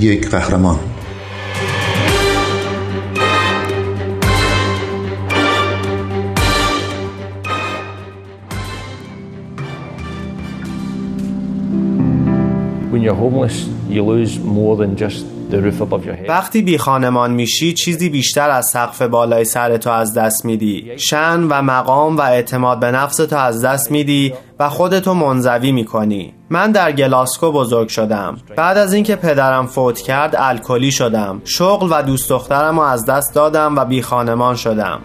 یک قهرمان. وقتی بی خانمان میشی چیزی بیشتر از سقف بالای سرتو از دست میدی، شأن و مقام و اعتماد به نفستو از دست میدی و خودتو منزوی میکنی. من در گلاسکو بزرگ شدم. بعد از اینکه پدرم فوت کرد الکلی شدم، شغل و دوست دخترمو از دست دادم و بی خانمان شدم.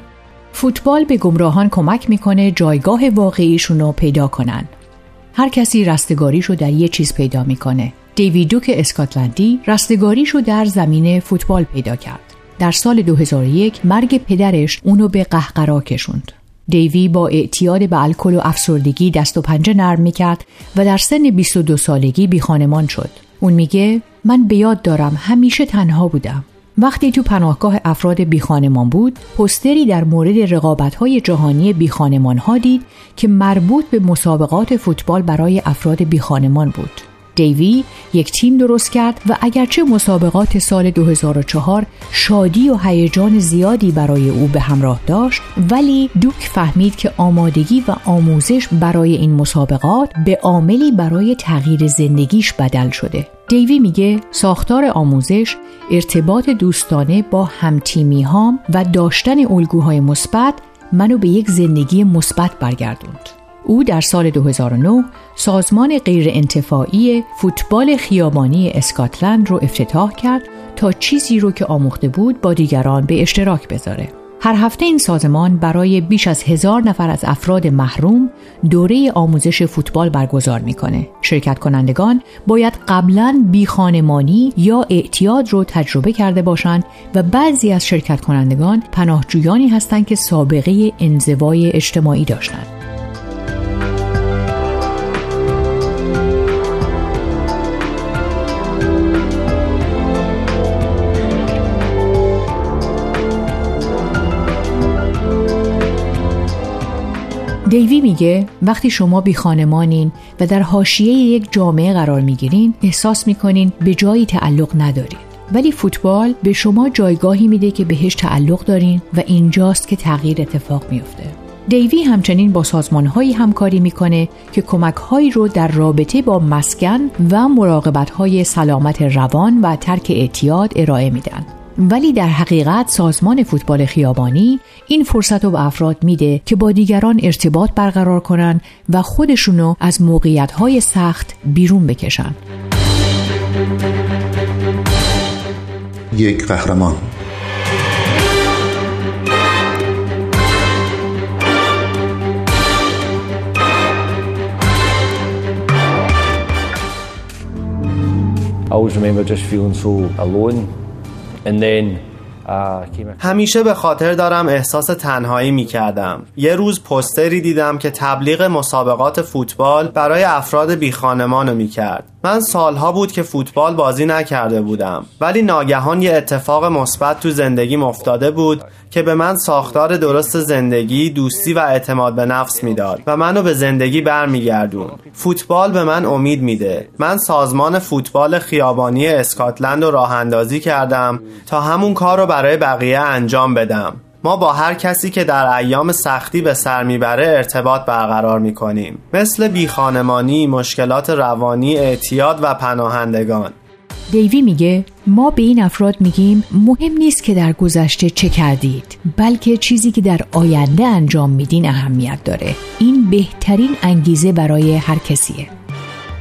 فوتبال به گمراهان کمک میکنه جایگاه واقعیشونو پیدا کنن. هر کسی رستگاریشو در یه چیز پیدا میکنه. دیوی دوک اسکاتلندی رستگاریشو در زمین فوتبال پیدا کرد. در سال 2001 مرگ پدرش اونو به قهقرا کشوند. دیوی با اعتیاد به الکل و افسردگی دست و پنجه نرم میکرد و در سن 22 سالگی بی خانمان شد. اون میگه من به یاد دارم همیشه تنها بودم. وقتی تو پناهگاه افراد بیخانمان بود، پوستری در مورد رقابت‌های جهانی بیخانمان‌ها دید که مربوط به مسابقات فوتبال برای افراد بیخانمان بود. دیوی یک تیم درست کرد و اگرچه مسابقات سال 2004 شادی و هیجان زیادی برای او به همراه داشت، ولی دوک فهمید که آمادگی و آموزش برای این مسابقات به عاملی برای تغییر زندگیش بدل شده. دیوی میگه ساختار آموزش، ارتباط دوستانه با همتیمی‌هام و داشتن الگوهای مثبت منو به یک زندگی مثبت برگردوند. او در سال 2009 سازمان غیرانتفاعی فوتبال خیابانی اسکاتلند رو افتتاح کرد تا چیزی رو که آموخته بود با دیگران به اشتراک بذاره. هر هفته این سازمان برای بیش از 1000 نفر از افراد محروم دوره آموزش فوتبال برگزار میکنه. شرکت کنندگان باید قبلاً بیخانمانی یا اعتیاد رو تجربه کرده باشند و بعضی از شرکت کنندگان پناهجویانی هستند که سابقه انزوای اجتماعی داشتند. دیوی میگه وقتی شما بی خانمانین و در حاشیه یک جامعه قرار میگیرین احساس میکنین به جایی تعلق ندارین، ولی فوتبال به شما جایگاهی میده که بهش تعلق دارین و اینجاست که تغییر اتفاق میفته. دیوی همچنین با سازمانهایی همکاری میکنه که کمکهایی رو در رابطه با مسکن و مراقبتهای سلامت روان و ترک اعتیاد ارائه میدن، ولی در حقیقت سازمان فوتبال خیابانی این فرصت رو به افراد میده که با دیگران ارتباط برقرار کنن و خودشونو از موقعیت‌های سخت بیرون بکشن. یک قهرمان. I always remember just feeling so alone. همیشه به خاطر دارم احساس تنهایی می کردم. یه روز پوستری دیدم که تبلیغ مسابقات فوتبال برای افراد بی خانمانو می کرد. من سالها بود که فوتبال بازی نکرده بودم، ولی ناگهان یه اتفاق مثبت تو زندگیم افتاده بود که به من ساختار درست زندگی، دوستی و اعتماد به نفس میداد و منو به زندگی برمیگردون. فوتبال به من امید میده. من سازمان فوتبال خیابانی اسکاتلند رو راه اندازی کردم تا همون کار رو برای بقیه انجام بدم. ما با هر کسی که در ایام سختی به سر میبره ارتباط برقرار میکنیم، مثل بیخانمانی، مشکلات روانی، اعتیاد و پناهندگان. دیوی میگه ما به این افراد میگیم مهم نیست که در گذشته چه کردید، بلکه چیزی که در آینده انجام میدین اهمیت داره. این بهترین انگیزه برای هر کسیه.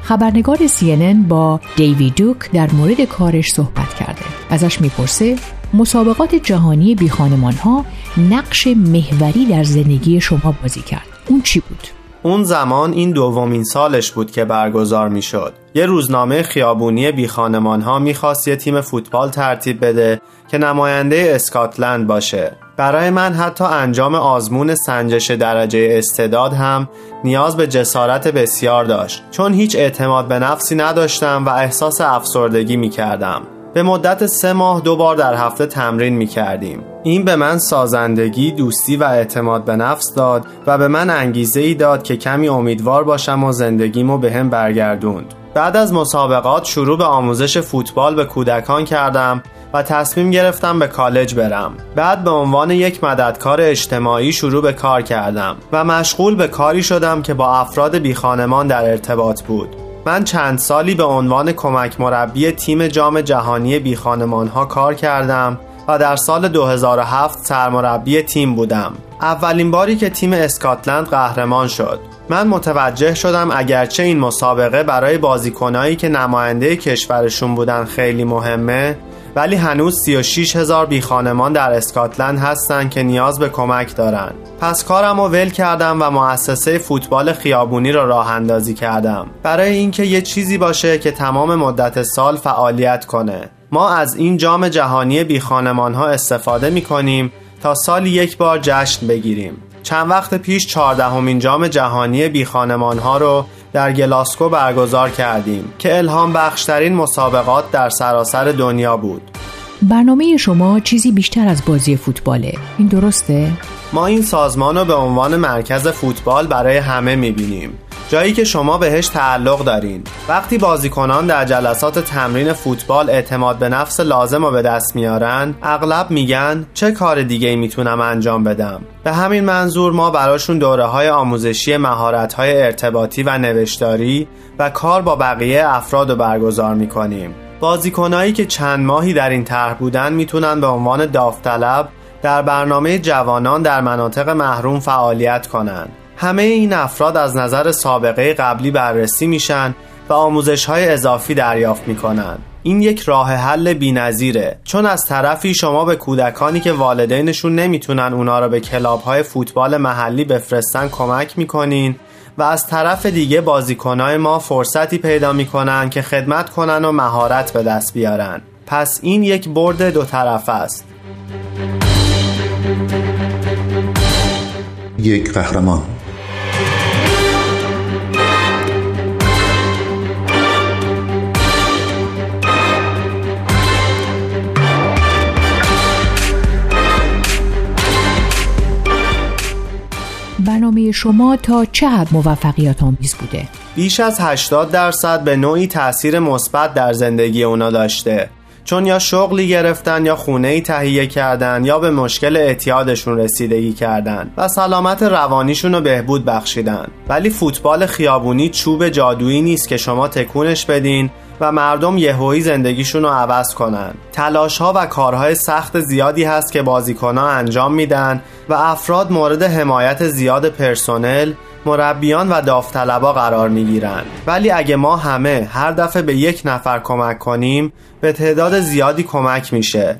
خبرنگار CNN با دیوی دوک در مورد کارش صحبت کرده. ازش میپرسه مسابقات جهانی بیخانمان‌ها نقش محوری در زندگی شما بازی کرد. اون چی بود؟ اون زمان این دومین سالش بود که برگزار می شد. یه روزنامه خیابونی بیخانمان‌ها میخواست یه تیم فوتبال ترتیب بده که نماینده اسکاتلند باشه. برای من حتی انجام آزمون سنجش درجه استعداد هم نیاز به جسارت بسیار داشت، چون هیچ اعتماد به نفسی نداشتم و احساس افسردگی می کردم. به مدت 3 ماه 2 بار در هفته تمرین می‌کردیم. این به من سازندگی، دوستی و اعتماد به نفس داد و به من انگیزه‌ای داد که کمی امیدوار باشم و زندگیمو به هم برگردوند. بعد از مسابقات شروع به آموزش فوتبال به کودکان کردم و تصمیم گرفتم به کالج برم. بعد به عنوان یک مددکار اجتماعی شروع به کار کردم و مشغول به کاری شدم که با افراد بیخانمان در ارتباط بود. من چند سالی به عنوان کمک مربی تیم جام جهانی بیخانمانها کار کردم و در سال 2007 سرمربی تیم بودم. اولین باری که تیم اسکاتلند قهرمان شد، من متوجه شدم اگرچه این مسابقه برای بازیکنایی که نماینده کشورشون بودن خیلی مهمه، ولی هنوز 36,000 بیخانمان در اسکاتلند هستن که نیاز به کمک دارن. پس کارم رو ول کردم و مؤسسه فوتبال خیابونی را راه اندازی کردم برای اینکه یه چیزی باشه که تمام مدت سال فعالیت کنه. ما از این جام جهانی بیخانمان ها استفاده می کنیم تا سال 1 بار جشن بگیریم. چند وقت پیش 14مین جام جهانی بیخانمان ها رو در گلاسکو برگزار کردیم که الهام بخشترین مسابقات در سراسر دنیا بود. برنامه شما چیزی بیشتر از بازی فوتباله، این درسته؟ ما این سازمان رو به عنوان مرکز فوتبال برای همه میبینیم، جایی که شما بهش تعلق دارین. وقتی بازیکنان در جلسات تمرین فوتبال اعتماد به نفس لازم رو به دست میارن، اغلب میگن چه کار دیگه میتونم انجام بدم. به همین منظور ما براشون دوره‌های آموزشی مهارت‌های ارتباطی و نوشتاری و کار با بقیه افراد رو برگزار میکنیم. بازیکنایی که چند ماهی در این طرح بودن میتونن به عنوان داوطلب در برنامه جوانان در مناطق محروم فعالیت کنن. همه این افراد از نظر سابقه قبلی بررسی میشن و آموزش‌های اضافی دریافت میکنن. این یک راه حل بی‌نظیره، چون از طرفی شما به کودکانی که والدینشون نمیتونن اونا رو به کلاب‌های فوتبال محلی بفرستن کمک میکنین و از طرف دیگه بازیکنای ما فرصتی پیدا میکنن که خدمت کنن و مهارت به دست بیارن. پس این یک برد دو طرفه است. یک قهرمان. برنامه شما تا چه حد موفقیت آمیز بوده؟ بیش از 80% به نوعی تأثیر مثبت در زندگی اونا داشته، چون یا شغلی گرفتن، یا خونه‌ای تهیه کردن، یا به مشکل اعتیادشون رسیدگی کردن و سلامت روانیشون رو بهبود بخشیدن. ولی فوتبال خیابونی چوب جادویی نیست که شما تکونش بدین و مردم یهویی زندگیشون رو عوض کنن. تلاش‌ها و کارهای سخت زیادی هست که بازیکن‌ها انجام میدن و افراد مورد حمایت زیاد پرسنل، مربیان و داوطلبا قرار میگیرن. ولی اگه ما همه هر دفعه به یک نفر کمک کنیم، به تعداد زیادی کمک میشه.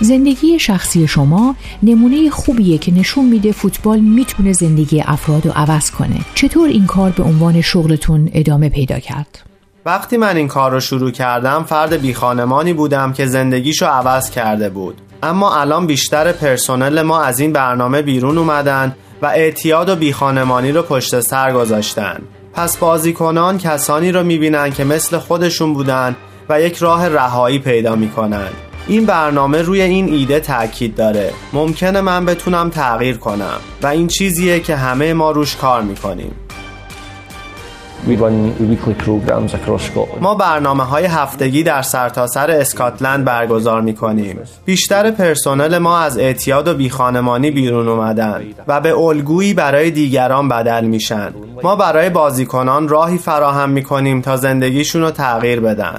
زندگی شخصی شما نمونه خوبیه که نشون میده فوتبال میتونه زندگی افراد رو عوض کنه. چطور این کار به عنوان شغلتون ادامه پیدا کرد؟ وقتی من این کار رو شروع کردم، فرد بیخانمانی بودم که زندگیشو عوض کرده بود. اما الان بیشتر پرسنل ما از این برنامه بیرون اومدن و اعتیاد و بیخانمانی رو پشت سر گذاشتن. پس بازیکنان کسانی رو میبینن که مثل خودشون بودن و یک راه رهایی پیدا میکنن. این برنامه روی این ایده تأکید داره ممکنه من بتونم تغییر کنم و این چیزیه که همه ما روش کار میکنیم. ما برنامه‌های هفتگی در سرتاسر اسکاتلند برگزار میکنیم. بیشتر پرسنل ما از اعتیاد و بیخانمانی بیرون اومدن و به الگویی برای دیگران بدل میشن. ما برای بازیکنان راهی فراهم میکنیم تا زندگیشون رو تغییر بدن.